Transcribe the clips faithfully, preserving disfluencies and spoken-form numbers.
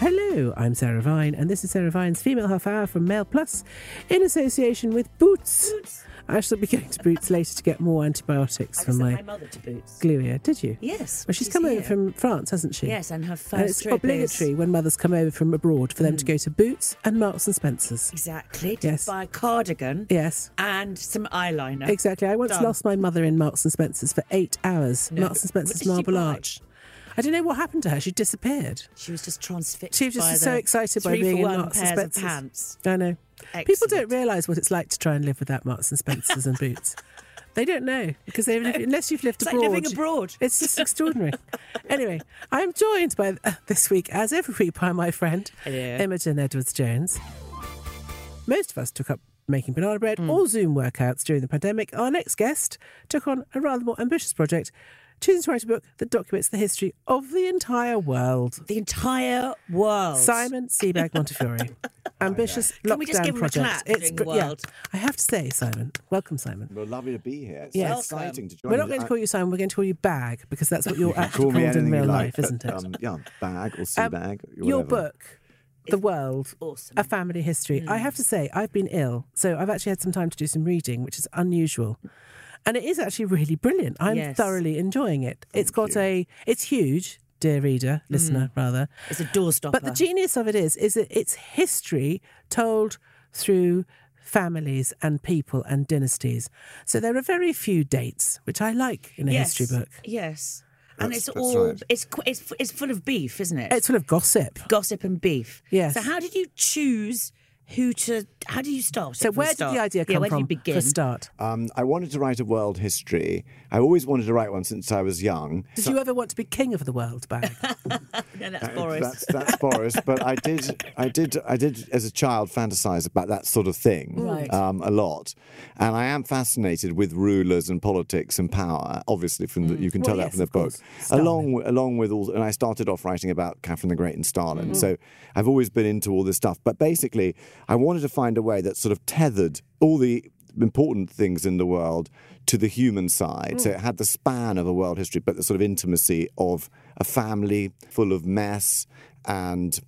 Hello, I'm Sarah Vine, and this is Sarah Vine's Female Half Hour from Mail Plus in association with Boots. Boots. I shall be going to Boots later to get more antibiotics I for my, my mother to Boots. Gluia. Did you? Yes. Well, she's, she's come here. over from France, hasn't she? Yes, and her first and it's trip obligatory is... when mothers come over from abroad for mm. them to go to Boots and Marks and Spencers. Exactly. To yes. buy a cardigan. Yes. And some eyeliner. Exactly. I once Done. lost my mother in Marks and Spencers for eight hours. No, Marks and Spencer's Marble Arch. I don't know what happened to her. She disappeared. She was just transfixed. She was just by so excited by being in Marks and Spencers. Pants. I know. Excellent. People don't realise what it's like to try and live without Marks and Spencers and Boots. They don't know because they no. unless you've lived it's abroad. Like living abroad. It's just extraordinary. Anyway, I'm joined by uh, this week, as every week, by my friend yeah. Imogen Edwards-Jones. Most of us took up making banana bread mm. or Zoom workouts during the pandemic. Our next guest took on a rather more ambitious project, choosing to write a book that documents the history of the entire world. The entire world. Simon Sebag Montefiore. Ambitious oh, yeah. lockdown project. Can we just give him a clap? It's gr- yeah. I have to say, Simon, welcome, Simon. Well, lovely to be here. It's yes. so exciting to join. We're not going to call you Simon. We're going to call you Bag because that's what you're actually call called in real life, like, isn't but, it? Um, yeah, Bag or Sebag. Um, your book, The World, awesome. A Family History. Mm. I have to say, I've been ill, so I've actually had some time to do some reading, which is unusual. And it is actually really brilliant. I'm yes. thoroughly enjoying it. Thank it's got you. a... It's huge, dear reader, listener, mm. rather. It's a doorstopper. But the genius of it is, is that it's history told through families and people and dynasties. So there are very few dates, which I like in a yes. history book. Yes. And that's, it's that's all... Right. It's, it's it's full of beef, isn't it? It's full of gossip. Gossip and beef. Yes. So how did you choose... Who to? How do you start? So where did the idea come yeah, where from? Where did you begin? For start, um, I wanted to write a world history. I always wanted to write one since I was young. Did so, you ever want to be king of the world, Bag? No, that's Boris. That's, that's Boris. But I did, I did, I did, as a child, fantasize about that sort of thing right. um, a lot. And I am fascinated with rulers and politics and power. Obviously, from the, mm. you can well, tell yes, that from the book. Stalin. Along, along with all, and I started off writing about Catherine the Great and Stalin. Mm. So I've always been into all this stuff. But basically, I wanted to find a way that sort of tethered all the important things in the world to the human side. Mm. So it had the span of a world history, but the sort of intimacy of a family full of mess and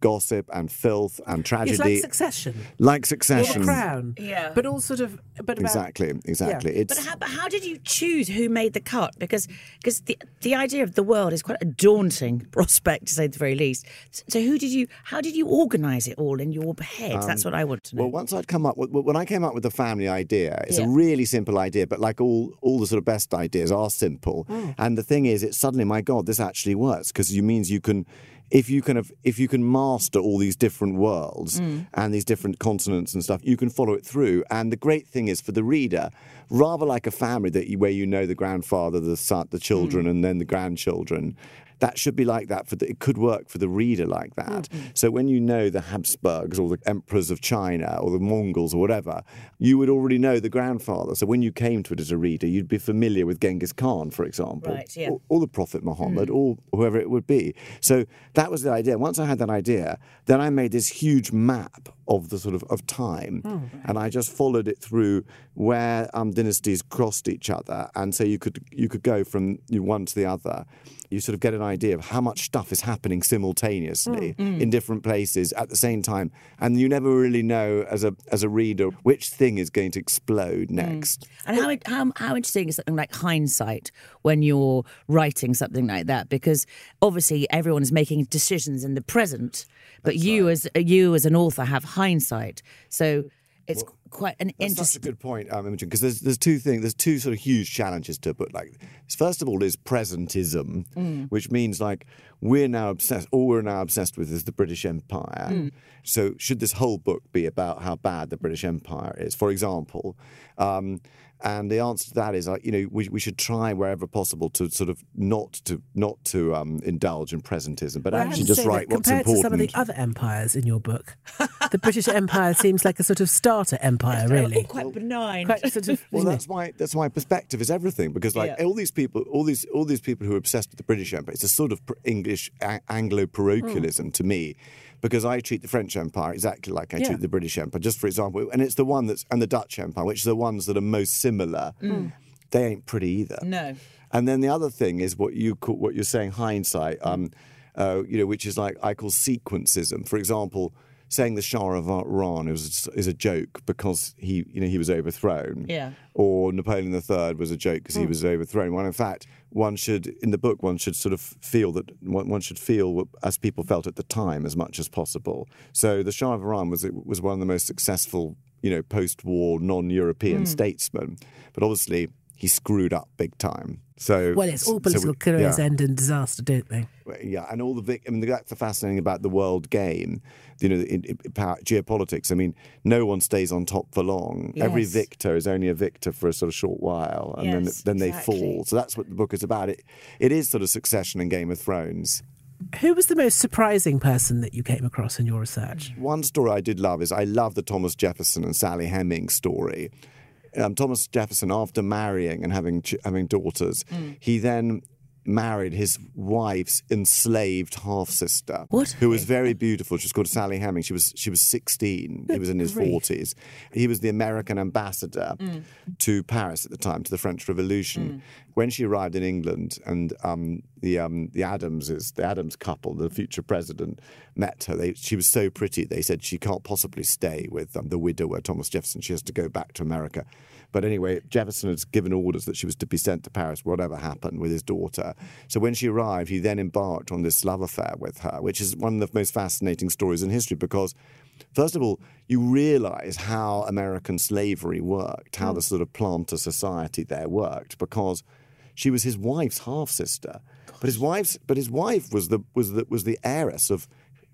gossip and filth and tragedy. It's like Succession. Like Succession. Or The Crown. Yeah. But all sort of... But about, exactly, exactly. Yeah. It's, but, how, but how did you choose who made the cut? Because because the, the idea of the world is quite a daunting prospect, to say the very least. So who did you... How did you organise it all in your head? Um, That's what I want to know. Well, once I'd come up... With, when I came up with the family idea, it's yeah. a really simple idea, but like all, all the sort of best ideas are simple. Mm. And the thing is, it's suddenly, my God, this actually works, because it means you can... If you can have, if you can master all these different worlds mm. and these different continents and stuff, you can follow it through. And the great thing is for the reader, rather like a family that you, where you know the grandfather, the son, the children, mm. and then the grandchildren. That should be like that. For the, it could work for the reader like that. Mm-hmm. So when you know the Habsburgs or the emperors of China or the Mongols or whatever, you would already know the grandfather. So when you came to it as a reader, you'd be familiar with Genghis Khan, for example, right, yeah. or, or the Prophet Muhammad mm. or whoever it would be. So that was the idea. Once I had that idea, then I made this huge map of the sort of of time. Oh, right. And I just followed it through where um, dynasties crossed each other. And so you could, you could go from one to the other. You sort of get an idea of how much stuff is happening simultaneously mm. in different places at the same time. And you never really know as a as a reader which thing is going to explode next. Mm. And how, how how interesting is something like hindsight when you're writing something like that? Because obviously everyone is making decisions in the present, but That's you right. as you as an author have hindsight. So it's... Well, quite an That's interesting... That's such a good point, um, Imogen, because there's, there's two things, there's two sort of huge challenges to a book like this. First of all is presentism, mm. which means like we're now obsessed, all we're now obsessed with is the British Empire. Mm. So should this whole book be about how bad the British Empire is, for example? Um, and the answer to that is, like, you know, we, we should try wherever possible to sort of not to not to um, indulge in presentism, but well, actually just write what's important. Compared to some of the other empires in your book, the British Empire seems like a sort of starter empire. Empire, really. All quite well, benign. Quite sort of, well, that's why that's why perspective is everything, because like yeah. all these people, all these all these people who are obsessed with the British Empire, it's a sort of English a- Anglo-parochialism mm. to me, because I treat the French Empire exactly like I yeah. treat the British Empire, just for example, and it's the one that's and the Dutch Empire, which are the ones that are most similar. Mm. They ain't pretty either. No. And then the other thing is what you call, what you're saying hindsight. Um, uh, you know, which is like I call sequencism. For example, saying the Shah of Iran is is a joke because he, you know, he was overthrown. Yeah. Or Napoleon the Third was a joke because mm. he was overthrown. Well, in fact, one should, in the book, one should sort of feel that one should feel as people felt at the time as much as possible. So the Shah of Iran was was one of the most successful, you know, post-war non-European mm. statesmen, but obviously he screwed up big time. So well, it's all political so we, careers yeah. end in disaster, don't they? Yeah, and all the vic- I mean, that's the fascinating about the world game, you know, in, in power, geopolitics. I mean, no one stays on top for long. Yes. Every victor is only a victor for a sort of short while, and yes, then then exactly. they fall. So that's what the book is about. It it is sort of succession in Game of Thrones. Who was the most surprising person that you came across in your research? One story I did love is I love the Thomas Jefferson and Sally Hemings story. Um, Thomas Jefferson, after marrying and having having daughters, mm. he then married his wife's enslaved half-sister, what? who was very beautiful. She was called Sally Hemings. She was she was sixteen. Good he was in his grief. forties. He was the American ambassador mm. to Paris at the time, to the French Revolution. Mm. When she arrived in England and um, the um, the Adamses, the Adams couple, the future president, met her, they, she was so pretty, they said she can't possibly stay with um, the widower, Thomas Jefferson. She has to go back to America. But anyway, Jefferson had given orders that she was to be sent to Paris, whatever happened with his daughter. So when she arrived, he then embarked on this love affair with her, which is one of the most fascinating stories in history because, first of all, you realise how American slavery worked, how mm. the sort of planter society there worked, because she was his wife's half-sister. But his wife's, but his wife was the was the, was the heiress of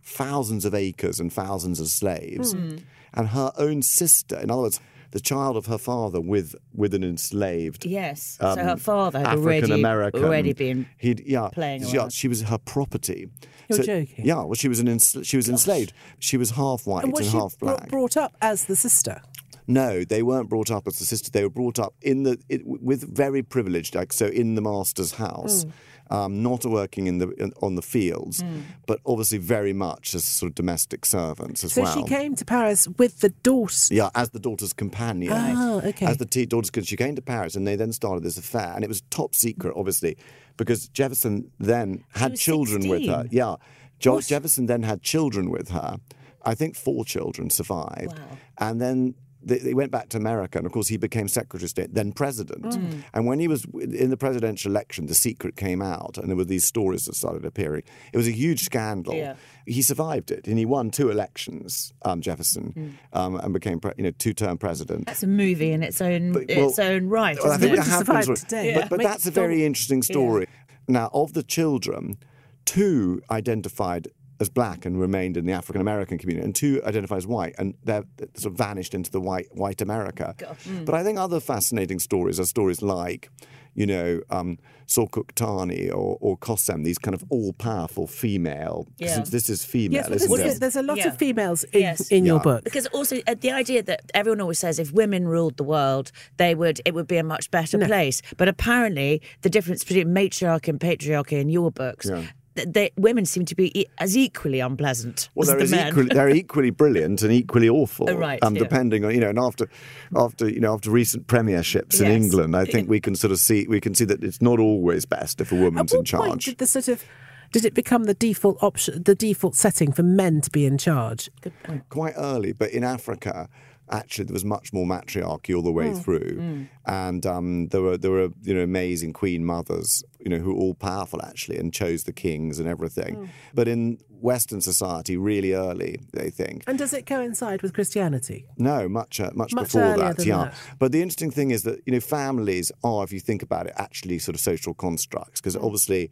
thousands of acres and thousands of slaves. Mm. And her own sister, in other words, the child of her father with with an enslaved yes. Um, so her father had African American already, already been he'd, yeah, playing she, around. She was her property. You're so, joking. Yeah, well, she was an ensl- she was Gosh. enslaved. She was half white and, was and she half black. Brought up as the sister. No, they weren't brought up as the sister. They were brought up in the it, with very privileged, like so, in the master's house. Mm. Um, not working in the in, on the fields, mm. but obviously very much as sort of domestic servants as so well. So she came to Paris with the daughter. Yeah, as the daughter's companion. Oh, okay. As the t- daughter's companion. She came to Paris and they then started this affair. And it was top secret, obviously, because Jefferson then had children sixteen. With her. Yeah. Jo- Jefferson then had children with her. I think four children survived. Wow. And then they went back to America, and of course he became Secretary of State, then President. Mm. And when he was in the presidential election, the secret came out, and there were these stories that started appearing. It was a huge scandal. Yeah. He survived it, and he won two elections, um, Jefferson, mm. um, and became pre- you know two-term president. That's a movie in its own but, well, its own right. Well, I think it? That happens. Today. Yeah. But, but that's a very interesting story. Yeah. Now, of the children, two identified as black and remained in the African American community, and two identify as white, and they're sort of vanished into the white white America. Mm. But I think other fascinating stories are stories like, you know, um, Sorkuk Tani or, or Kossem, these kind of all-powerful female. Yeah. Since this is female, yes, isn't it? There's a lot yeah. of females in, yes. in yeah. your book. Because also uh, the idea that everyone always says if women ruled the world, they would it would be a much better no. place. But apparently the difference between matriarchy and patriarchy in your books yeah. that women seem to be e- as equally unpleasant well, as there the is men. Equally, they're equally brilliant and equally awful. Oh, right, um, yeah. Depending on, you know, and after, after, you know, after recent premierships yes. in England, I think we can sort of see we can see that it's not always best if a woman's in charge. At what point did the sort of did it become the default option, the default setting for men to be in charge? Good point. Quite early, but in Africa, actually, there was much more matriarchy all the way mm. through, mm. and um, there were there were you know amazing queen mothers, you know, who were all powerful actually, and chose the kings and everything. Mm. But in Western society, really early, they think. And does it coincide with Christianity? No, much uh, much, much before that. Yeah. That. But the interesting thing is that you know families are, if you think about it, actually sort of social constructs because mm. obviously.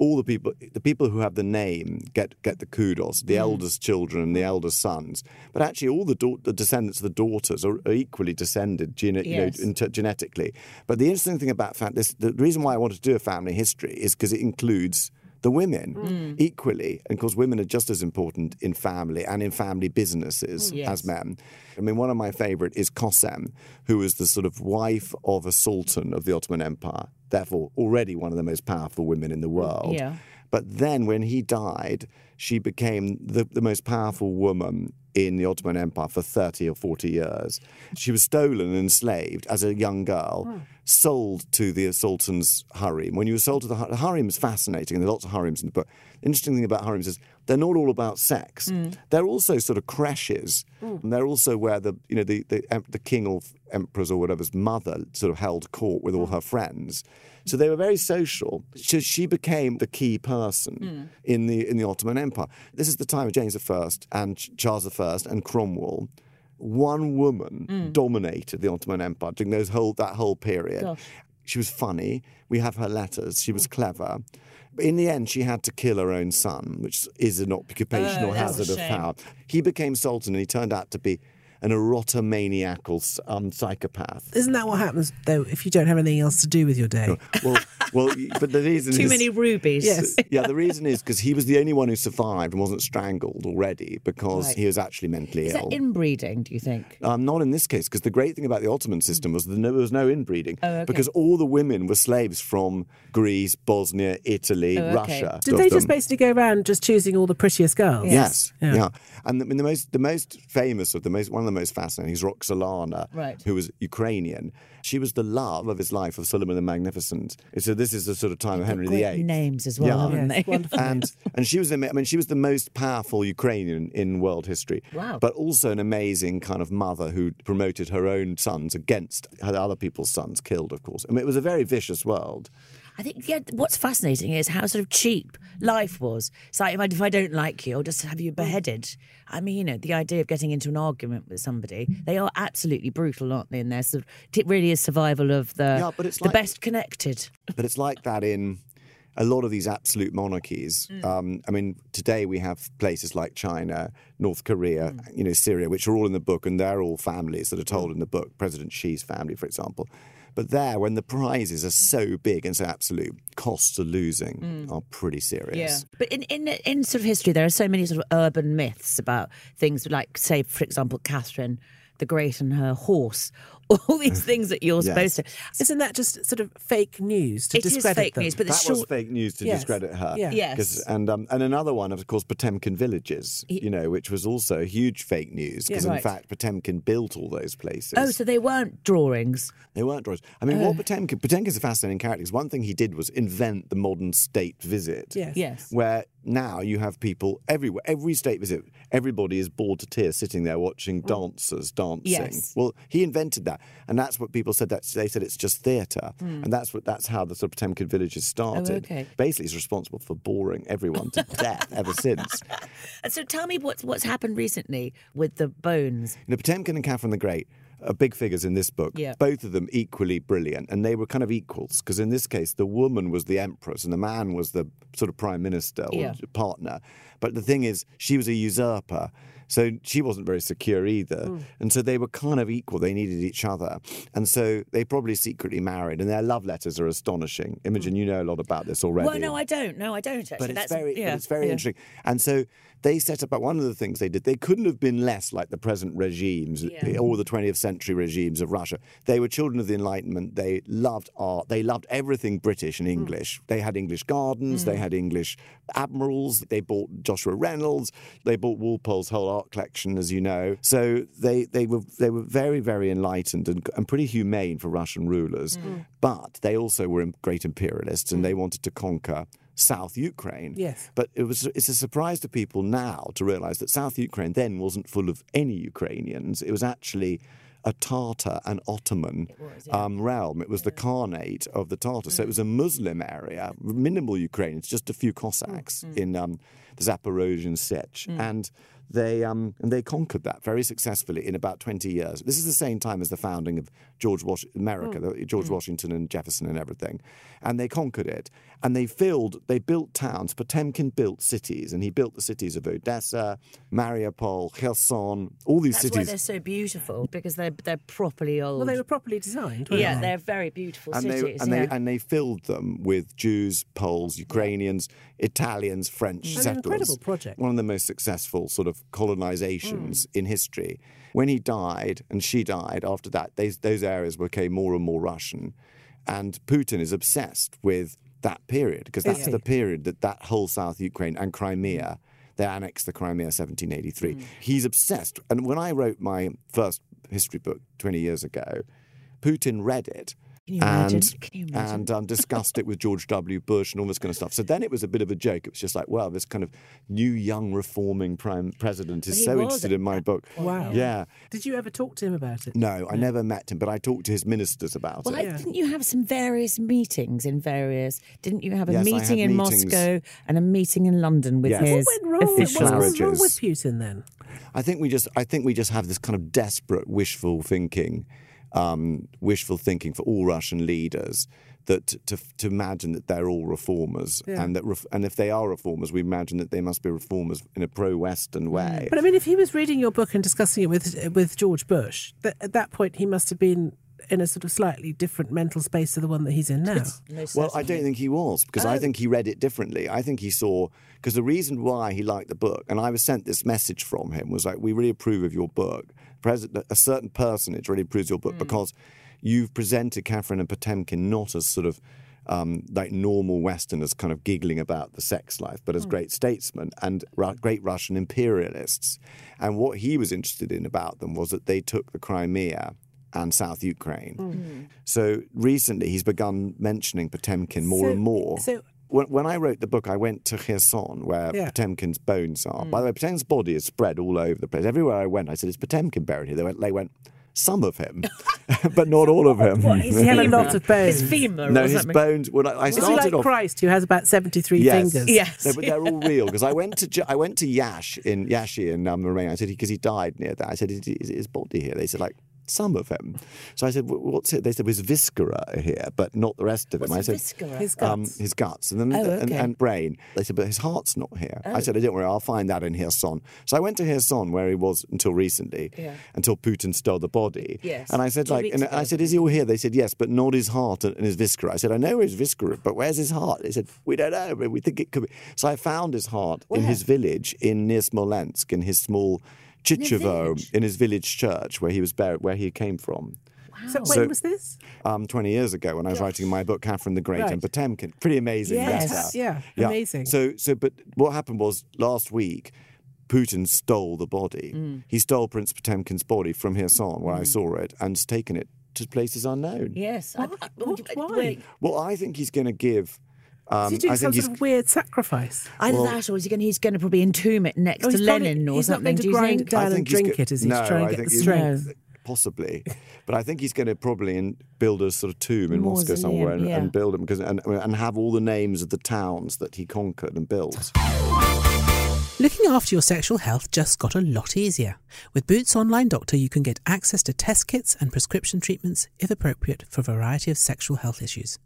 All the people, the people who have the name get, get the kudos, the mm. eldest children and the eldest sons. But actually all the, da- the descendants of the daughters are, are equally descended gene- yes. you know, inter- genetically. But the interesting thing about fam- this, the reason why I wanted to do a family history is because it includes the women mm. equally. And of course, women are just as important in family and in family businesses yes. as men. I mean, one of my favourite is Kossem, who was the sort of wife of a sultan of the Ottoman Empire. Therefore, already one of the most powerful women in the world. Yeah. But then when he died, she became the, the most powerful woman in the Ottoman Empire for thirty or forty years. She was stolen and enslaved as a young girl. Oh. sold to the Sultan's harem. When you were sold to the harem, the harem is fascinating, and there are lots of harems in the book. The interesting thing about harems is they're not all about sex. Mm. They're also sort of creches, mm. and they're also where the you know the the, the king or emperor's or whatever's mother sort of held court with all her friends. So they were very social. So she became the key person mm. in the in the Ottoman Empire. This is the time of James the First and Charles the First and Cromwell. One woman mm. dominated the Ottoman Empire during those whole that whole period. Gosh. She was funny. We have her letters. She was mm. clever. But in the end, she had to kill her own son, which is an occupational uh, hazard of power. He became Sultan, and he turned out to be an erotomaniacal um, psychopath. Isn't that what happens, though, if you don't have anything else to do with your day? Well, well but the reason Too is... Too many rubies. Yes. Yeah, the reason is because he was the only one who survived and wasn't strangled already because right. he was actually mentally is ill. Is that inbreeding, do you think? Um, not in this case, because the great thing about the Ottoman system was that there was no inbreeding oh, okay. because all the women were slaves from Greece, Bosnia, Italy, oh, okay. Russia. Did they them. just basically go around just choosing all the prettiest girls? Yes. yes. Yeah. yeah. And the, I mean, the most the most famous of the most... One of the most fascinating is Roxolana, right. who was Ukrainian. She was the love of his life of Suleiman the Magnificent. So this is the sort of time of Henry the Eighth. Names as well, yeah. haven't they? and and she was I mean she was the most powerful Ukrainian in world history. Wow! But also an amazing kind of mother who promoted her own sons against her other people's sons, killed, of course. I mean, it was a very vicious world. I think yeah. What's fascinating is how sort of cheap life was. It's like if I, if I don't like you, I'll just have you beheaded. I mean, you know, the idea of getting into an argument with somebody—they are absolutely brutal, aren't they? In their sort of, it really is survival of the yeah, but it's the like, best connected. But it's like that in a lot of these absolute monarchies. Mm. Um, I mean, today we have places like China, North Korea, mm. you know, Syria, which are all in the book, and they're all families that are told in the book. President Xi's family, for example. But there, when the prizes are so big and so absolute, costs of losing mm. are pretty serious. Yeah. But in, in in sort of history, there are so many sort of urban myths about things like, say, for example, Catherine the Great and her horse. All these things that you're yes. supposed to. Isn't that just sort of fake news to it discredit them? It is fake them? news, but it's That short... was fake news to yes. discredit her. Yeah. Yes. And, um, and another one, of course, Potemkin villages, he... you know, which was also huge fake news because, yeah, right. in fact, Potemkin built all those places. Oh, so they weren't drawings. They weren't drawings. I mean, uh... what Potemkin... Potemkin's a fascinating character because one thing he did was invent the modern state visit. Yes. yes. Where now you have people everywhere, every state visit, everybody is bored to tears sitting there watching dancers dancing. Yes. Well, he invented that. And that's what people said. That they said it's just theatre, mm. and that's what that's how the sort of Potemkin villages started. Oh, okay. Basically, it's responsible for boring everyone to death ever since. And so, tell me what's what's happened recently with the bones. You know, Potemkin and Catherine the Great are big figures in this book. Yeah. Both of them equally brilliant, and they were kind of equals because in this case, the woman was the empress and the man was the sort of prime minister or yeah. partner. But the thing is, she was a usurper. So she wasn't very secure either. Mm. And so they were kind of equal. They needed each other. And so they probably secretly married. And their love letters are astonishing. Imogen, mm. you know a lot about this already. Well, no, I don't. No, I don't, actually. But it's That's, very, yeah. but it's very yeah. interesting. And so they set up... One of the things they did, they couldn't have been less like the present regimes yeah. or the twentieth century regimes of Russia. They were children of the Enlightenment. They loved art. They loved everything British and English. Mm. They had English gardens. Mm. They had English admirals. They bought Joshua Reynolds. They bought Walpole's whole art collection, as you know. So they, they were they were very, very enlightened and, and pretty humane for Russian rulers. Mm. But they also were great imperialists and mm. they wanted to conquer South Ukraine. Yes. But it was it's a surprise to people now to realise that South Ukraine then wasn't full of any Ukrainians. It was actually a Tatar and Ottoman it was, yeah. um, realm. It was yeah. the Khanate of the Tatars. Mm. So it was a Muslim area, minimal Ukrainians, just a few Cossacks mm. in um, the Zaporozhian Sech. Mm. And They um, and they conquered that very successfully in about twenty years. This is the same time as the founding of George Was- America, oh. George mm. Washington and Jefferson and everything. And they conquered it. And they filled, they built towns. Potemkin built cities. And he built the cities of Odessa, Mariupol, Kherson, all these That's cities. That's why they're so beautiful, because they're, they're properly old. Well, they were properly designed. Yeah, they? they're very beautiful and cities. They, and, yeah. they, and they filled them with Jews, Poles, Ukrainians, Italians, French mm. settlers. An incredible project. One of the most successful sort of colonizations mm. in history. When he died, and she died after that, they, those areas became more and more Russian. And Putin is obsessed with that period, because that's yeah. the period that that whole South Ukraine and Crimea, they annexed the Crimea seventeen eighty-three. Mm. He's obsessed. And when I wrote my first history book twenty years ago, Putin read it. Can you imagine? And, Can you imagine? and um, discussed it with George W. Bush and all this kind of stuff. So then it was a bit of a joke. It was just like, wow, this kind of new, young, reforming prime president is so interested in my book. Wow. Yeah. Did you ever talk to him about it? No, I never met him, but I talked to his ministers about well, it. Well, didn't you have some various meetings in various... Didn't you have a yes, meeting in meetings. Moscow and a meeting in London with yes. his what went wrong? officials? What went wrong with Putin then? I think we just, I think we just have this kind of desperate wishful thinking... Um, wishful thinking for all Russian leaders, that to, to imagine that they're all reformers, yeah. and that ref, and if they are reformers, we imagine that they must be reformers in a pro-Western way. But I mean, if he was reading your book and discussing it with with George Bush, th- at that point he must have been in a sort of slightly different mental space to the one that he's in now. Well, I don't think he was, because oh. I think he read it differently. I think he saw, because the reason why he liked the book, and I was sent this message from him, was like, we really approve of your book. President, a certain personage really approves your book mm. because you've presented Catherine and Potemkin not as sort of um, like normal Westerners kind of giggling about the sex life, but as mm. great statesmen and ra- great Russian imperialists. And what he was interested in about them was that they took the Crimea and South Ukraine. Mm-hmm. So recently he's begun mentioning Potemkin more so, and more. So when, when I wrote the book, I went to Kherson, where yeah. Potemkin's bones are. Mm. By the way, Potemkin's body is spread all over the place. Everywhere I went, I said, is Potemkin buried here? They went, they went some of him, but not all of him. What, he had a lot of bones. His femur No, or his something. bones... Well, I started is he like off, Christ, who has about seventy-three yes, fingers? Yes. No, but they're all real, because I went to I went to Iași in, Iași in um, Romania. I said, because he died near that. I said, is, is his body here? They said, like, some of him. So I said, what's it? They said, his viscera are here, but not the rest of him. What's I said, viscera? His guts. Um, his guts and, then, oh, okay. and, and brain. They said, but his heart's not here. Oh. I said, don't worry, I'll find that in Kherson. So I went to Kherson, where he was until recently, yeah. until Putin stole the body. Yes. And I said, like, and I said, is he all here? They said, yes, but not his heart and his viscera. I said, I know where his viscera, but where's his heart? They said, we don't know, but we think it could be. So I found his heart where? in his village in near Smolensk, in his small... Chichevo, in, in his village church where he was buried, where he came from. Wow. So, so when was this? Um, twenty years ago, when I was Gosh. writing my book, Catherine the Great right. and Potemkin. Pretty amazing. Yes, yes. Yeah. yeah, amazing. So, so, but what happened was last week, Putin stole the body. Mm. He stole Prince Potemkin's body from Kherson, where mm. I saw it, and has taken it to places unknown. Yes. What? I, I, what? Why? Well, I think he's going to give. Um, is he doing I some sort of weird sacrifice? Either well, that or is he going to, he's going to probably entomb it next oh, to Lenin probably, or something, do you think? He's not going to grind it down and drink go- it as he's no, trying to get the strength. No. Possibly. But I think he's going to probably in, build a sort of tomb in Mausoleum, Moscow somewhere and, yeah. and build him because, and, and have all the names of the towns that he conquered and built. Looking after your sexual health just got a lot easier. With Boots Online Doctor, you can get access to test kits and prescription treatments, if appropriate, for a variety of sexual health issues.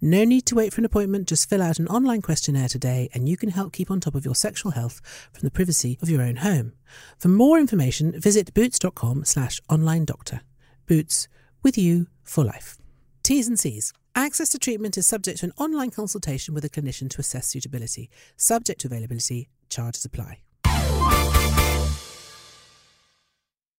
No need to wait for an appointment, just fill out an online questionnaire today and you can help keep on top of your sexual health from the privacy of your own home. For more information, visit boots.com slash online doctor. Boots, with you for life. T's and C's. Access to treatment is subject to an online consultation with a clinician to assess suitability. Subject to availability, charges apply.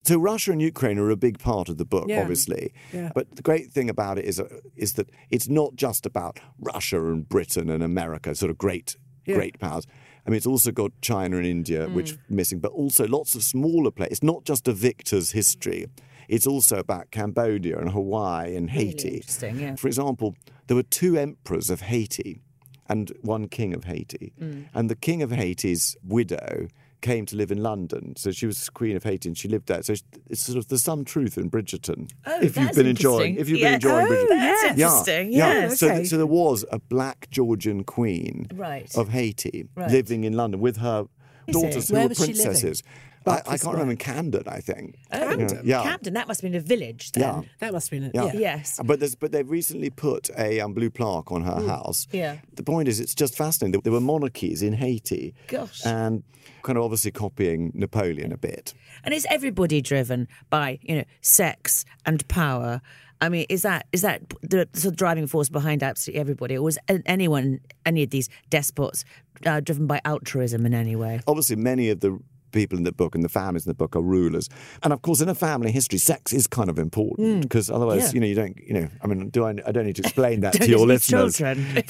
So Russia and Ukraine are a big part of the book, yeah. obviously. Yeah. But the great thing about it is, uh, is that it's not just about Russia and Britain and America, sort of great, yeah. great powers. I mean, it's also got China and India, mm. which are missing, but also lots of smaller places. It's not just a victor's history. It's also about Cambodia and Hawaii and really Haiti. Interesting, yeah. For example, there were two emperors of Haiti and one king of Haiti. Mm. And the king of Haiti's widow came to live in London. So she was queen of Haiti and she lived there. So it's sort of, there's some truth in Bridgerton. Oh, if that's you've been enjoying, If you've yeah. been enjoying oh, Bridgerton. That's yeah. interesting. Yeah. yeah. Okay. So, so there was a black Georgian queen right. of Haiti right. living in London with her Is daughters it? who Where were princesses. I, I can't remember in Camden, I think. Oh, Camden. Yeah. Camden, that must have been a village then. Yeah. That must have been a... Yeah. Yeah. Yes. But there's, but they've recently put a um, blue plaque on her Ooh. house. Yeah. The point is, it's just fascinating. There were monarchies in Haiti. Gosh. And kind of obviously copying Napoleon a bit. And is everybody driven by, you know, sex and power? I mean, is that is that the sort of driving force behind absolutely everybody? Or was anyone, any of these despots, uh, driven by altruism in any way? Obviously, many of the... people in the book and the families in the book are rulers. And of course, in a family history, sex is kind of important because mm. otherwise, yeah. you know, you don't, you know, I mean, do I, I don't need to explain that to your listeners.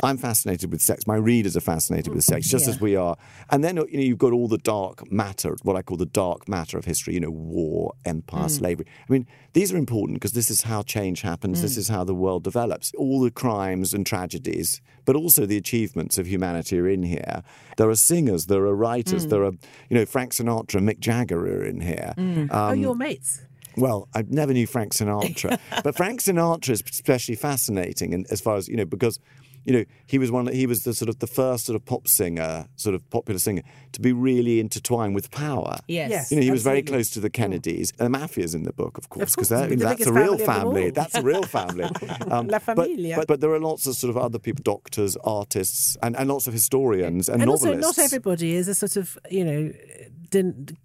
I'm fascinated with sex. My readers are fascinated with sex, just yeah. as we are. And then, you know, you've got all the dark matter, what I call the dark matter of history, you know, war, empire, mm. slavery. I mean, these are important because this is how change happens. Mm. This is how the world develops. All the crimes and tragedies, but also the achievements of humanity are in here. There are singers, there are writers, mm. there are, you know, Frank Sinatra and Mick Jagger are in here. Mm. Um, oh, your mates. Well, I never knew Frank Sinatra. But Frank Sinatra is especially fascinating and as far as, you know, because... You know, he was one. He was the sort of the first sort of pop singer, sort of popular singer, to be really intertwined with power. Yes, yes you know, he absolutely. was very close to the Kennedys, and the mafia's in the book, of course, because that, that's, that's a real family. That's a real family. La familia. But, but, but there are lots of sort of other people, doctors, artists, and, and lots of historians and, and novelists. Also, not everybody is a sort of you know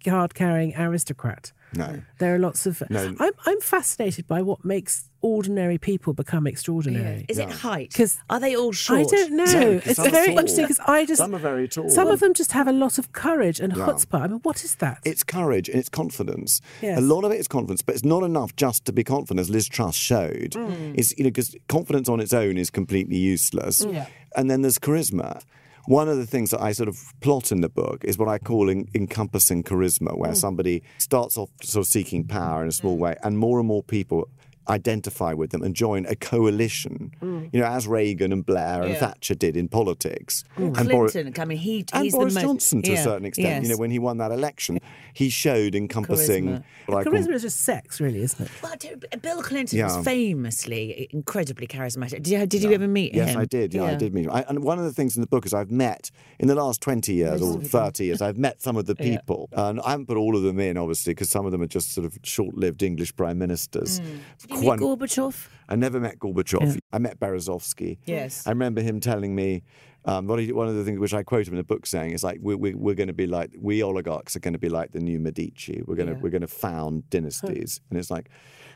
card-carrying aristocrat. No, there are lots of. No. I'm I'm fascinated by what makes ordinary people become extraordinary. Is it height? Because are they all short? I don't know. Yeah, it's very interesting because I just some are very tall. Some of them just have a lot of courage and yeah. chutzpah. I mean, what is that? It's courage and it's confidence. Yes. A lot of it is confidence, but it's not enough just to be confident, as Liz Truss showed. Mm. It's you know because confidence on its own is completely useless. Yeah. And then there's charisma. One of the things that I sort of plot in the book is what I call en- encompassing charisma, where mm. somebody starts off sort of seeking power in a small mm. way, and more and more people identify with them and join a coalition, mm. you know, as Reagan and Blair yeah. and Thatcher did in politics. Mm. And Clinton, Bor- I mean, he, and he's Boris the most, Johnson, to yeah, a certain extent. Yes. You know, when he won that election, he showed encompassing... Charisma, charisma call, is just sex, really, isn't it? Well, Bill Clinton yeah. was famously incredibly charismatic. Did you, did you yeah. ever meet yes, him? Yes, I did. Yeah, yeah, I did meet him. I, and one of the things in the book is I've met, in the last twenty years or thirty years, I've met some of the people. Yeah. And I haven't put all of them in, obviously, because some of them are just sort of short-lived English prime ministers. Mm. One, Gorbachev? I never met Gorbachev. Yeah. I met Berezovsky. Yes. I remember him telling me, um, what he, one of the things which I quote him in the book saying is like, we, we, we're going to be like, we oligarchs are going to be like the new Medici. We're going yeah. we're going to found dynasties. And it's like,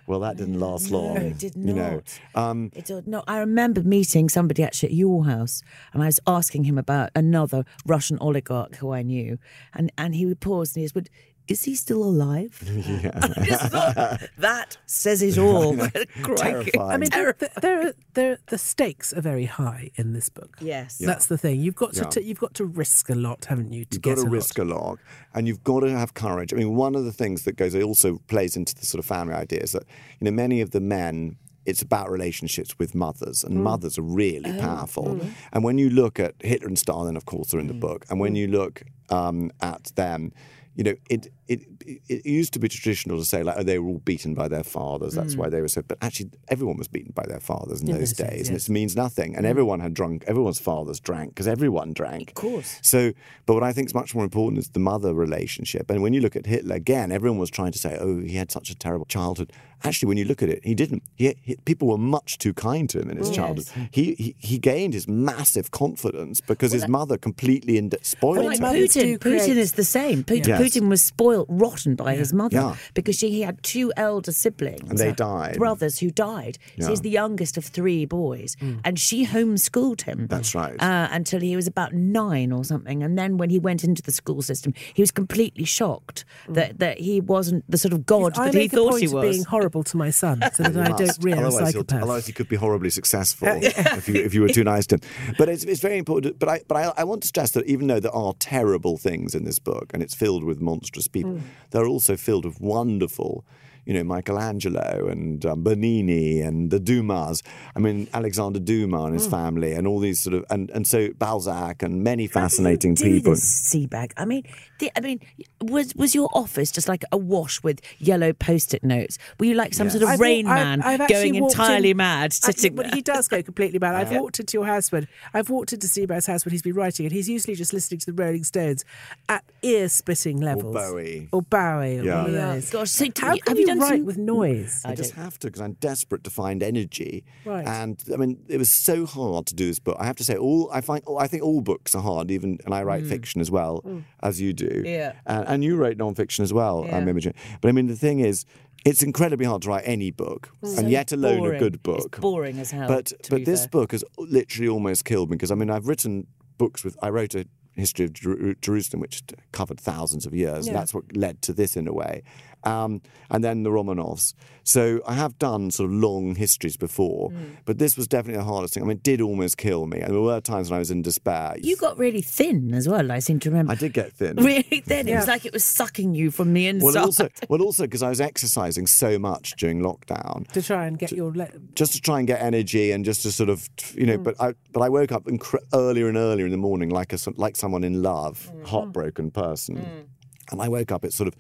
well, that didn't last no, long. It did not. You know. um, it did not. I remember meeting somebody actually at your house, and I was asking him about another Russian oligarch who I knew. And, and he paused and he said, is he still alive? Yeah. That, that says it all. Crikey. I mean, there, there, are, there, the stakes are very high in this book. Yes, yeah. That's the thing. You've got to, yeah. t- you've got to risk a lot, haven't you? To you've get got to a risk lot. a lot, and you've got to have courage. I mean, one of the things that goes it also plays into the sort of family idea is that you know many of the men. It's about relationships with mothers, and mm. mothers are really oh, powerful. Mm. And when you look at Hitler and Stalin, of course, are in the mm. book. And when you look um, at them, you know, it, it it used to be traditional to say, like, oh, they were all beaten by their fathers. That's mm. why they were so... But actually, everyone was beaten by their fathers in, in those days. Sense, yes. And it means nothing. And mm. everyone had drunk... Everyone's fathers drank, because everyone drank. Of course. So, but what I think is much more important is the mother relationship. And when you look at Hitler, again, everyone was trying to say, oh, he had such a terrible childhood. Actually, when you look at it, he didn't. He, he, people were much too kind to him in his yes. childhood. He, he he gained his massive confidence because well, his that, mother completely ind- spoiled well, like him. Putin, Putin is the same. Putin, yes. Putin was spoiled, rotten by yeah. his mother yeah. because she, he had two elder siblings. And they died. Brothers who died. Yeah. So he's the youngest of three boys. Mm. And she homeschooled him. That's right. Uh, until he was about nine or something. And then when he went into the school system, he was completely shocked mm. that, that he wasn't the sort of god I that he thought he was. Being horrible to my son, so that I don't real psychopath. Otherwise, he could be horribly successful if you if you were too nice to him. But it's it's very important. But I but I, I want to stress that even though there are terrible things in this book, and it's filled with monstrous people, mm. they're also filled with wonderful. You know, Michelangelo and um, Bernini and the Dumas. I mean, Alexander Dumas and his mm. family and all these sort of... And, and so Balzac and many fascinating How do you do people. This, Sebag? I mean, the, I mean, was was your office just like awash with yellow post-it notes? Were you like some yes. sort of I've, Rain Man I've, I've going entirely in, mad? Sitting I, well, he does go completely mad. I've yeah. walked into your house when... I've walked into Sebag's house when he's been writing and he's usually just listening to the Rolling Stones at ear-splitting levels. Or Bowie. Or Bowie. Or yeah. yeah. Gosh, so How you, have you done right with noise. I, I just have to because I'm desperate to find energy. Right. And I mean, it was so hard to do this book. I have to say, all I find, all, I think all books are hard. Even and I write mm. fiction as well mm. as you do. Yeah. And, and you wrote nonfiction as well. Yeah. I'm Imogen. But I mean, the thing is, it's incredibly hard to write any book, mm. and yet alone boring. a good book. It's boring as hell. But but this fair. book has literally almost killed me because I mean, I've written books with. I wrote a history of Jer Jerusalem, which covered thousands of years. Yeah. And that's what led to this in a way. Um, and then the Romanovs. So I have done sort of long histories before, mm. but this was definitely the hardest thing. I mean, it did almost kill me. And there were times when I was in despair. You got really thin as well, I seem to remember. I did get thin. Really thin. Yeah. It was like it was sucking you from the inside. Well, also, well, also because I was exercising so much during lockdown. To try and get to, your... Le just to try and get energy and just to sort of, you know, mm. but I but I woke up earlier and earlier in the morning like a, like someone in love, mm. heartbroken person. Mm. And I woke up at sort of...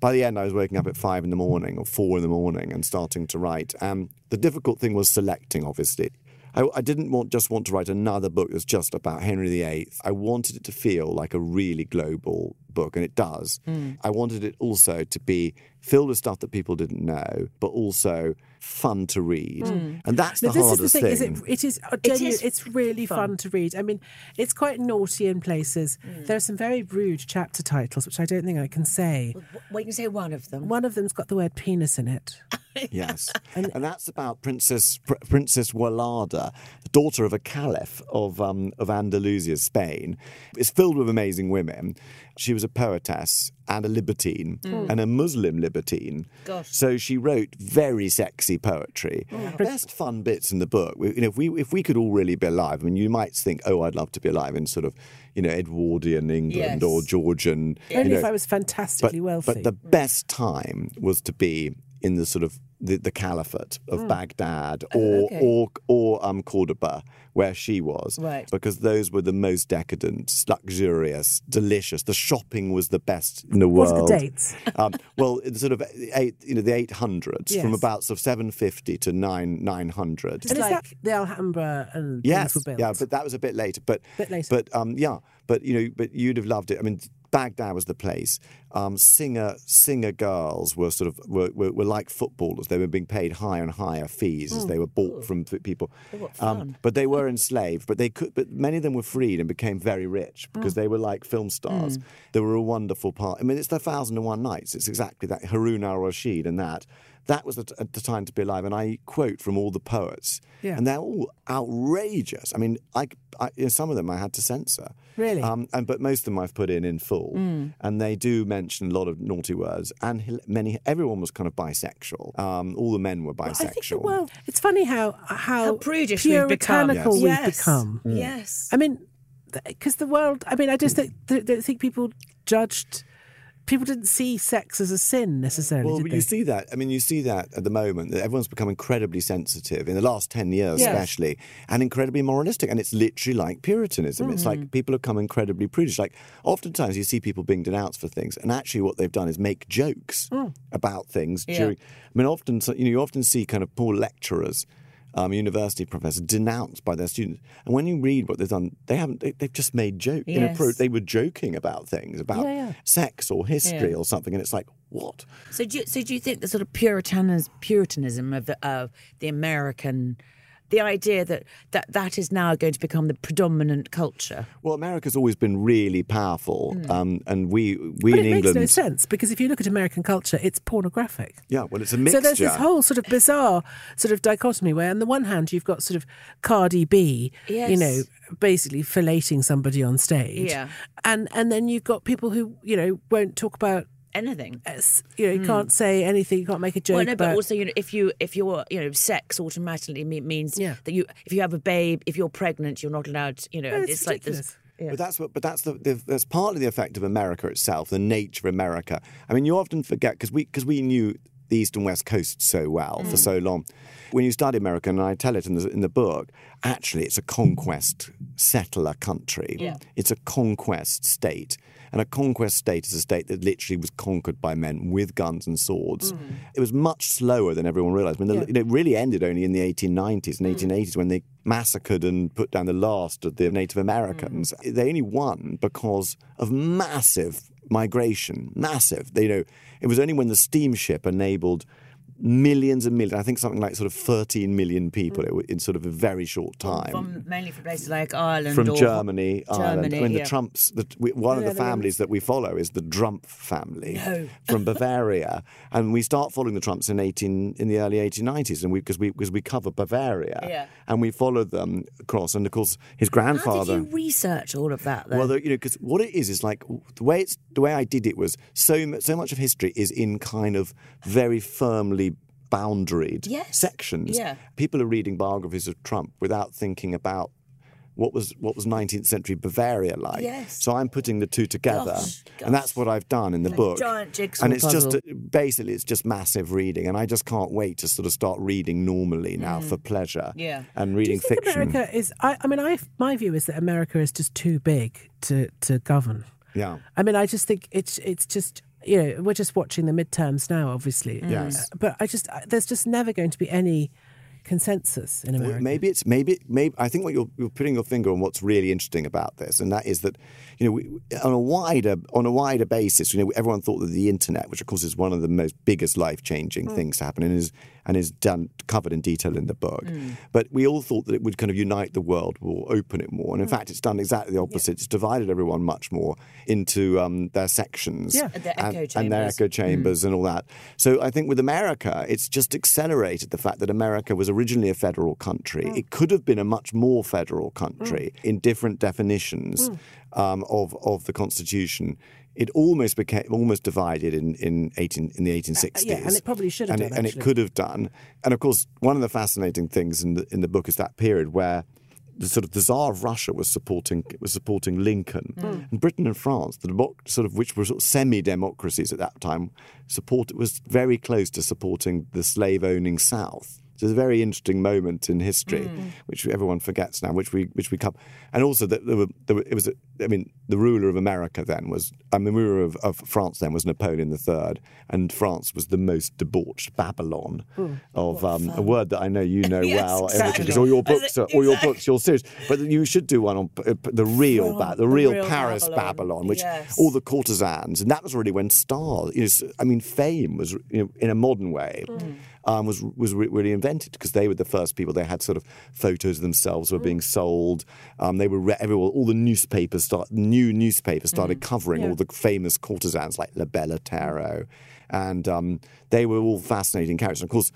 By the end, I was waking up at five in the morning or four in the morning and starting to write. Um, the difficult thing was selecting, obviously. I, I didn't want just want to write another book that's just about Henry the Eighth. I wanted it to feel like a really global book, and it does. Mm. I wanted it also to be filled with stuff that people didn't know, but also fun to read. Mm. And that's the now, this hardest is the thing. thing. Is it, it, is, it is it's really fun. fun to read. I mean, it's quite naughty in places. Mm. There are some very rude chapter titles, which I don't think I can say. Well, you can say one of them. One of them's got the word penis in it. Yes. And, and that's about Princess Pr Princess Walada, daughter of a caliph of, um, of Andalusia, Spain. It's filled with amazing women. She was a poetess and a libertine, mm. and a Muslim libertine. Gosh. So she wrote very sexy poetry. Yeah. Best fun bits in the book. You know, if we if we could all really be alive, I mean, you might think, oh, I'd love to be alive in sort of, you know, Edwardian England, yes. or Georgian. Yeah. Only know. if I was fantastically but, wealthy. But the mm. best time was to be in the sort of the, the caliphate of mm. Baghdad or, uh, okay. or or um Cordoba, where she was, right. because those were the most decadent, luxurious, delicious. The shopping was the best in the world. What's the dates? Um, well, sort of eight, you know, the eight hundreds, yes. from about sort of seven fifty to nine nine hundred. And it's like, like the Alhambra and yes, things were built. Yeah, but that was a bit later. But bit later. But um, yeah, but you know, but you'd have loved it. I mean, Baghdad was the place. Um, singer singer girls were sort of were, were, were like footballers. They were being paid higher and higher fees as oh, they were bought ooh. from people. Oh, what fun. Um, but they were enslaved. But they could. But many of them were freed and became very rich because oh. they were like film stars. Mm. They were a wonderful part. I mean, it's the Thousand and One Nights. It's exactly that. Harun al-Rashid and that. That was the, t the time to be alive. And I quote from all the poets. Yeah. And they're all outrageous. I mean, I, I, you know, some of them I had to censor. Really? Um, and, but most of them I've put in in full. Mm. And they do mention a lot of naughty words. And many, everyone was kind of bisexual. Um, all the men were bisexual. Well, I think, well, it's funny how, how, how prudish we've become. Yes. we've yes. become. Mm. Yes. I mean, because the world, I mean, I just don't, don't think people judged... People didn't see sex as a sin necessarily. Well, did but they? you see that. I mean, you see that at the moment. That everyone's become incredibly sensitive in the last ten years, yes. especially, and incredibly moralistic. And it's literally like Puritanism. Mm. It's like people have come incredibly prudish. Like oftentimes you see people being denounced for things, and actually what they've done is make jokes mm. about things. Yeah. During, I mean, often you know you often see kind of poor lecturers. Um, university professors denounced by their students, and when you read what they've done, they haven't. They, they've just made jokes. Yes. They were joking about things, about yeah, yeah. sex or history yeah. or something, and it's like what? So, do you, so do you think the sort of Puritanism, Puritanism of the of the American, the idea that, that that is now going to become the predominant culture? Well, America's always been really powerful, mm. um, and we we but in it England... it makes no sense, because if you look at American culture, it's pornographic. Yeah, well, it's a mixture. So there's this whole sort of bizarre sort of dichotomy where, on the one hand, you've got sort of Cardi B, yes. you know, basically fellating somebody on stage. Yeah. And, and then you've got people who, you know, won't talk about anything. It's, you know, you mm. can't say anything. You can't make a joke. Well, no, but also, you know, if you if you're you know, sex automatically means yeah. that you if you have a babe, if you're pregnant, you're not allowed. You know, no, it's, it's like this. Yeah. But that's what. But that's the, the. That's partly the effect of America itself, the nature of America. I mean, you often forget because we because we knew the East and West Coast so well mm. for so long. When you study America, and I tell it in the, in the book, actually it's a conquest settler country. Yeah. It's a conquest state. And a conquest state is a state that literally was conquered by men with guns and swords. Mm. It was much slower than everyone realised. I mean, yeah. It really ended only in the eighteen nineties and mm. eighteen eighties when they massacred and put down the last of the Native Americans. Mm. They only won because of massive migration, massive. They, you know, it was only when the steamship enabled millions and millions, I think something like sort of thirteen million people mm. in sort of a very short time. From, mainly from places like Ireland. From or Germany, Germany, Ireland. I mean, yeah. the Trumps, the, we, one of the families that we follow is the Trump family no. from Bavaria. And we start following the Trumps in eighteen in the early eighteen nineties and we because we, we cover Bavaria. Yeah. And we follow them across. And, of course, his grandfather... How did you research all of that, then? Well, the, you know, because what it is is like the way, it's, the way I did it was so, so much of history is in kind of very firmly boundaried yes. sections. Yeah. People are reading biographies of Trump without thinking about what was what was nineteenth century Bavaria like. Yes. So I'm putting the two together, gosh, gosh. and that's what I've done in the like book. Giant jigsaw and it's puzzle. just basically it's just massive reading, and I just can't wait to sort of start reading normally now mm. for pleasure. Yeah. And reading Do you think fiction. America is. I, I mean, I my view is that America is just too big to to govern. Yeah. I mean, I just think it's it's just. You know, we're just watching the midterms now, obviously. Yes. But I just, there's just never going to be any consensus in America. Well, maybe it's, maybe, maybe, I think what you're, you're putting your finger on what's really interesting about this, and that is that, you know, we, on a wider, on a wider basis, you know, everyone thought that the internet, which of course is one of the most biggest life-changing mm. things to happen and is, and is done, covered in detail in the book. Mm. But we all thought that it would kind of unite the world or open it more. And in mm. fact, it's done exactly the opposite. Yeah. It's divided everyone much more into um, their sections. Yeah. And, their echo and, and their echo chambers mm. and all that. So I think with America, it's just accelerated the fact that America was originally a federal country. Mm. It could have been a much more federal country mm. in different definitions mm. um, of, of the Constitution. It almost became almost divided in in eighteen in the eighteen sixties. Uh, yeah, and it probably should have and done. It, and it could have done. And of course, one of the fascinating things in the in the book is that period where the sort of the Tsar of Russia was supporting was supporting Lincoln, mm. and Britain and France, the democ- sort of which were sort of semi democracies at that time, support was very close to supporting the slave owning South. So it's a very interesting moment in history, mm. which everyone forgets now, which we which we come, and also that there were, there were, it was. I mean, the ruler of America then was. I mean, the ruler of, of France then was Napoleon the Third, and France was the most debauched Babylon mm. of um, a word that I know you know yes, well, exactly. because all your books, are, all exactly. your books, your series. But you should do one on uh, the real, oh, ba- the, the real, real Paris Babylon, Babylon which yes. all the courtesans, and that was really when stars. You know, I mean, fame was you know, in a modern way. Mm. Um, was was re- really invented because they were the first people. They had sort of photos of themselves were mm. being sold. Um, they were re- everyone. All the newspapers start new newspapers started mm. covering yeah. all the famous courtesans like La Bella Taro, and um, they were all fascinating characters. And of course,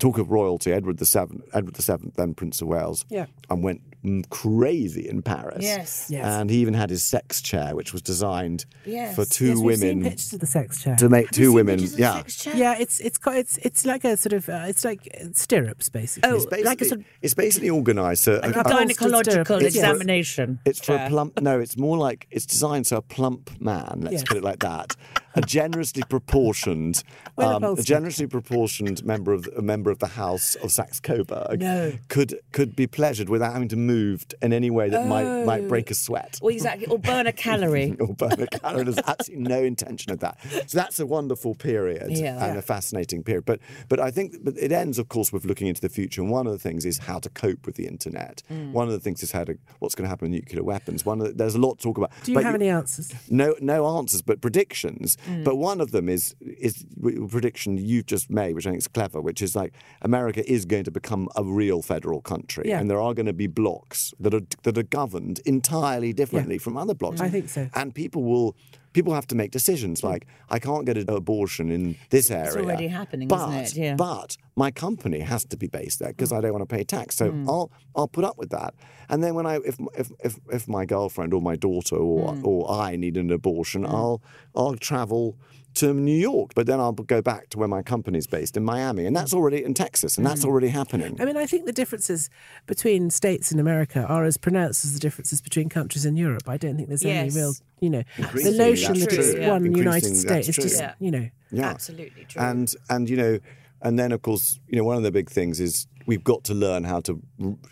talk of royalty. Edward the Seventh, Edward the Seventh, then Prince of Wales, yeah. and went crazy in Paris. Yes, yes. And he even had his sex chair, which was designed yes. for two yes, we've women. Seen pictures of the sex chair to make have two women. Of yeah, the sex chair? yeah. It's it's it's it's like a sort of uh, it's like stirrups basically. Oh, it's basically, like a sort of, it's basically organised so like a, a gynecological it's examination. For, it's chair. for a plump. No, it's more like it's designed so a plump man. Let's yes. put it like that. A generously proportioned, um, a generously proportioned member of a member of the House of Saxe-Coburg no. could could be pleasured without having to move in any way that oh. might might break a sweat, or exactly, or burn a calorie, or burn a calorie. There's absolutely no intention of that. So that's a wonderful period yeah. and a fascinating period. But but I think but it ends, of course, with looking into the future. And one of the things is how to cope with the internet. Mm. One of the things is how to what's going to happen with nuclear weapons. One of the, there's a lot to talk about. Do you but have you, any answers? No, no answers, but predictions. Mm. But one of them is is a prediction you've just made, which I think is clever, which is like America is going to become a real federal country, yeah. and there are going to be blocks that are that are governed entirely differently yeah. from other blocks. I think so. And people will people have to make decisions like I can't get an abortion in this area. It's already happening, but, isn't it? Yeah. But my company has to be based there because mm. I don't want to pay tax, so mm. I'll I'll put up with that. And then when I if if if, if my girlfriend or my daughter or mm. or I need an abortion, mm. I'll I'll travel to New York, but then I'll go back to where my company's based in Miami, and that's already in Texas, and mm. that's already happening. I mean, I think the differences between states in America are as pronounced as the differences between countries in Europe. I don't think there's yes. any real, you know, the notion that it's yeah. one United States is just, yeah. you know, yeah. absolutely true. And and you know, and then of course, you know, one of the big things is. We've got to learn how to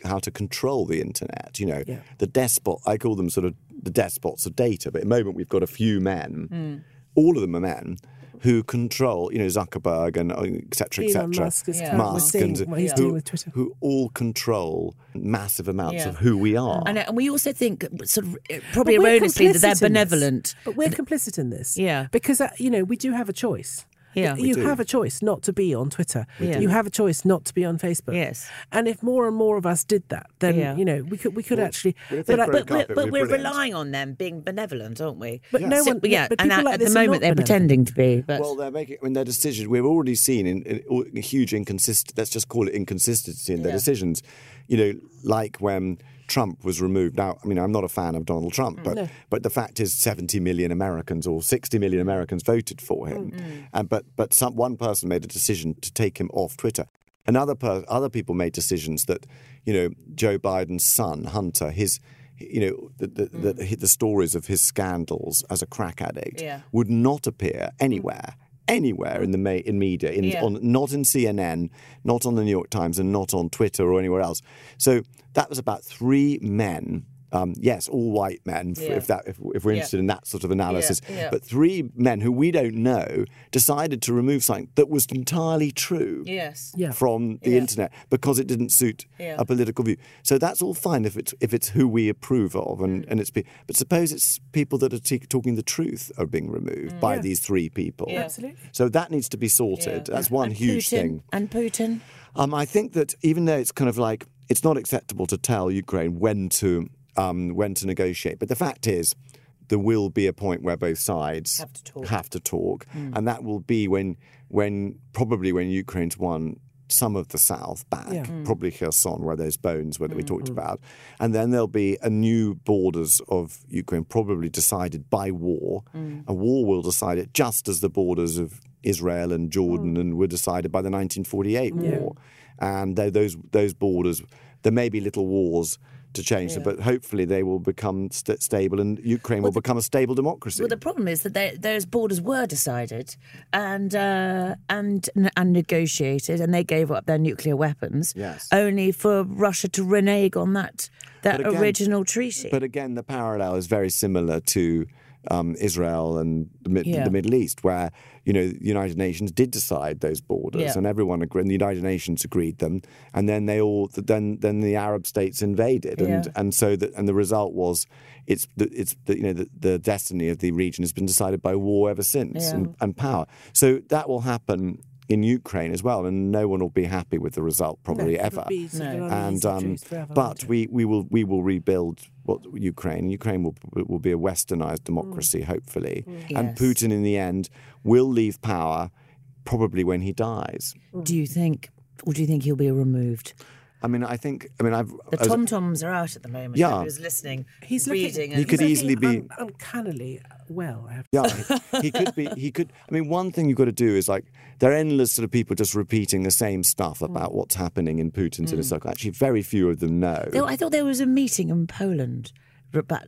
how to control the internet. You know, yeah. the despot. I call them sort of the despots of data. But at the moment, we've got a few men. Mm. All of them are men who control. You know, Zuckerberg and et cetera, et cetera. Musk, yeah. Musk and what he's doing with Twitter. Who all control massive amounts yeah. of who we are. And, and we also think, sort of, probably erroneously, that they're benevolent. But we're complicit in this. Yeah, because uh, you know we do have a choice. Yeah. You do. have a choice not to be on Twitter. Yeah. You have a choice not to be on Facebook. Yes. And if more and more of us did that, then, yeah. you know, we could we could well, actually... But, but, but, but, but we're brilliant. relying on them being benevolent, aren't we? But yes. no one... So, yeah, but and at, like at the moment they're benevolent. pretending to be. But... Well, they're making... I mean, their decisions... We've already seen in, in, in huge inconsist. Let's just call it inconsistency in their yeah. decisions. You know, like when... Trump was removed. Now, I mean, I'm not a fan of Donald Trump, but no. but the fact is seventy million Americans or sixty million Americans voted for him. Mm-hmm. And but but some, one person made a decision to take him off Twitter. And other, per, other people made decisions that, you know, Joe Biden's son, Hunter, his, you know, the, the, mm. the, the stories of his scandals as a crack addict yeah. would not appear anywhere. Mm. Anywhere in the ma- in media, in, yeah. on, not in C N N, not on the New York Times, and not on Twitter or anywhere else. So that was about three men. Um, yes, all white men, yeah. if that if, if we're interested yeah. in that sort of analysis. Yeah. Yeah. But three men who we don't know decided to remove something that was entirely true yes. yeah. from the yeah. internet because it didn't suit yeah. a political view. So that's all fine if it's if it's who we approve of and, mm. and it's. Pe- but suppose it's people that are t- talking the truth are being removed mm. by yeah. these three people. Yeah. Absolutely. So that needs to be sorted. Yeah. That's one and huge Putin. thing. And Putin. Um, I think that even though it's kind of like it's not acceptable to tell Ukraine when to. Um, when to negotiate. But the fact is, there will be a point where both sides have to talk. Have to talk. Mm. And that will be when, when probably when Ukraine's won some of the south back, yeah. mm. probably Kherson, where those bones were that mm. we talked mm. about. And then there'll be a new borders of Ukraine, probably decided by war. Mm. A war will decide it just as the borders of Israel and Jordan mm. and were decided by the nineteen forty-eight yeah. war. And those those borders, there may be little wars to change yeah. them, but hopefully they will become st- stable and Ukraine well, will the, become a stable democracy. Well, the problem is that they, those borders were decided and uh, and and negotiated, and they gave up their nuclear weapons, yes. only for Russia to renege on that that again, original treaty. But again, the parallel is very similar to um, Israel and the, Mi- yeah. the Middle East, where, you know, the United Nations did decide those borders, yeah. and everyone agreed, and the United Nations agreed them, and then they all, then then the Arab states invaded, and yeah. and so that, and the result was, it's the, it's the, you know, the, the destiny of the region has been decided by war ever since, yeah. and, and power. So that will happen in Ukraine as well, and no one will be happy with the result probably no, ever. No. And um, forever, but we, we will we will rebuild what Ukraine. Ukraine will will be a Westernized democracy, mm. hopefully. Mm. And yes. Putin, in the end, will leave power probably when he dies. Do you think, or do you think he'll be removed? I mean, I think. I mean, I've the Tom Toms are out at the moment. Yeah, I was listening. He's reading. Looking, and he could easily be un- uncannily well. I have to yeah, he could be. He could. I mean, one thing you've got to do is like there are endless sort of people just repeating the same stuff about mm. what's happening in Putin's mm. inner circle. Actually, very few of them know. Though I thought there was a meeting in Poland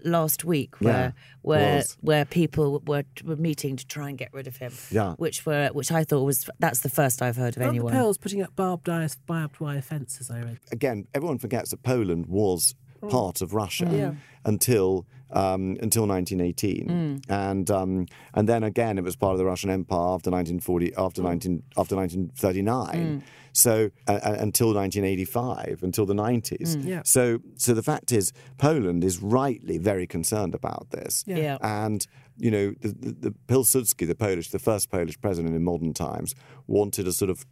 last week where yeah, where where people were, were meeting to try and get rid of him. Yeah. Which were which I thought was that's the first I've heard of Not anyone. The Poles putting up barbed wire, barbed wire fences. I read. Again, everyone forgets that Poland was mm. part of Russia yeah. until um, until nineteen eighteen, mm. and um, and then again it was part of the Russian Empire after nineteen forty after mm. nineteen after nineteen thirty-nine. Mm. So uh, until nineteen eighty-five, until the nineties. Mm. Yeah. So so the fact is, Poland is rightly very concerned about this. Yeah. Yeah. And, you know, the, the, the Pilsudski, the Polish, the first Polish president in modern times, wanted a sort of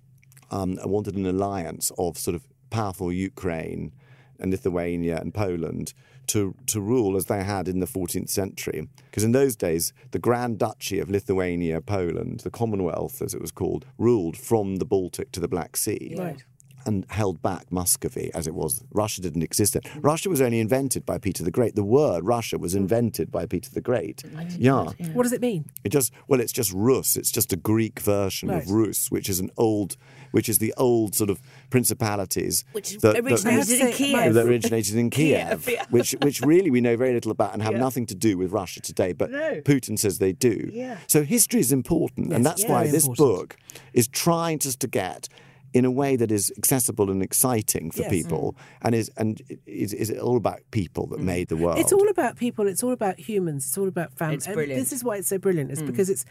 um, wanted an alliance of sort of powerful Ukraine and Lithuania and Poland to to rule as they had in the fourteenth century. Because in those days, the Grand Duchy of Lithuania, Poland, the Commonwealth, as it was called, ruled from the Baltic to the Black Sea. Right. And held back Muscovy, as it was. Russia didn't exist then. Mm. Russia was only invented by Peter the Great. The word Russia was invented by Peter the Great. Yeah. That, yeah. What does it mean? It just well, it's just Rus. It's just a Greek version right. of Rus, which is an old, which is the old sort of principalities which that, originated, that, in Kiev. that originated in Kiev, Kiev yeah. which which really we know very little about and have yeah. nothing to do with Russia today. But no. Putin says they do. Yeah. So history is important, yes, and that's yeah, why this important. book is trying just to get. In a way that is accessible and exciting for yes. people, mm. and is and is, is all about people that mm. made the world. It's all about people. It's all about humans. It's all about family. It's brilliant. And this is why it's so brilliant. It's mm. because it's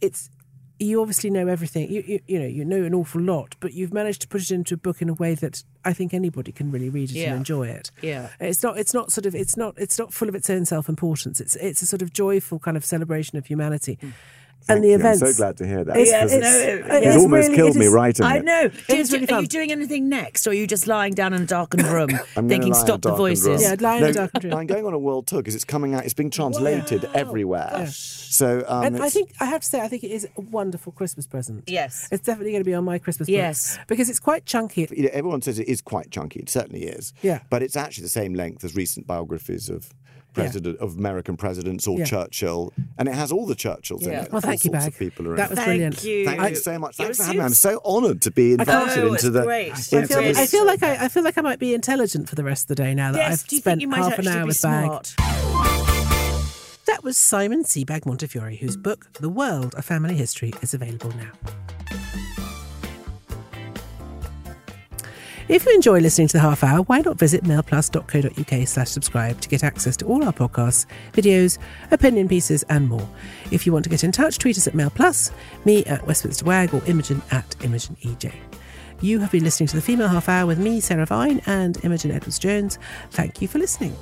it's you obviously know everything. You, you you know you know an awful lot, but you've managed to put it into a book in a way that I think anybody can really read it yeah. and enjoy it. Yeah, it's not it's not sort of it's not it's not full of its own self-importance. It's it's a sort of joyful kind of celebration of humanity. Mm. Thank and the you. Events. I'm so glad to hear that. It's, it's, it's, no, it, it's almost really, killed it is, me writing I know. It. It is really fun. Are you doing anything next, or are you just lying down in a darkened room thinking, stop the voices? Yeah, lying no, in a darkened room. I'm going on a world tour because it's coming out, it's being translated wow. everywhere. Yeah. So, um, and I think, I have to say, I think it is a wonderful Christmas present. Yes. It's definitely going to be on my Christmas present. Yes. Book, because it's quite chunky. You know, everyone says it is quite chunky. It certainly is. Yeah. But it's actually the same length as recent biographies of... President yeah. of American presidents or yeah. Churchill, and it has all the Churchills yeah. in it. Well, thank all you, Bag. That was thank brilliant. You. Thank you so much. Thanks for having me. I'm so honoured to be invited oh, into the. Great. Into I, feel, this. I feel like I, I feel like I might be intelligent for the rest of the day now that yes, I've do you spent think you half might an hour with smart. Bag. That was Simon Sebag Montefiore, whose book *The World: A Family History* is available now. If you enjoy listening to The Half Hour, why not visit mailplus.co.uk slash subscribe to get access to all our podcasts, videos, opinion pieces and more. If you want to get in touch, tweet us at Mail Plus, me at Westminster Wag or Imogen at Imogen E J. You have been listening to The Female Half Hour with me, Sarah Vine, and Imogen Edwards-Jones. Thank you for listening.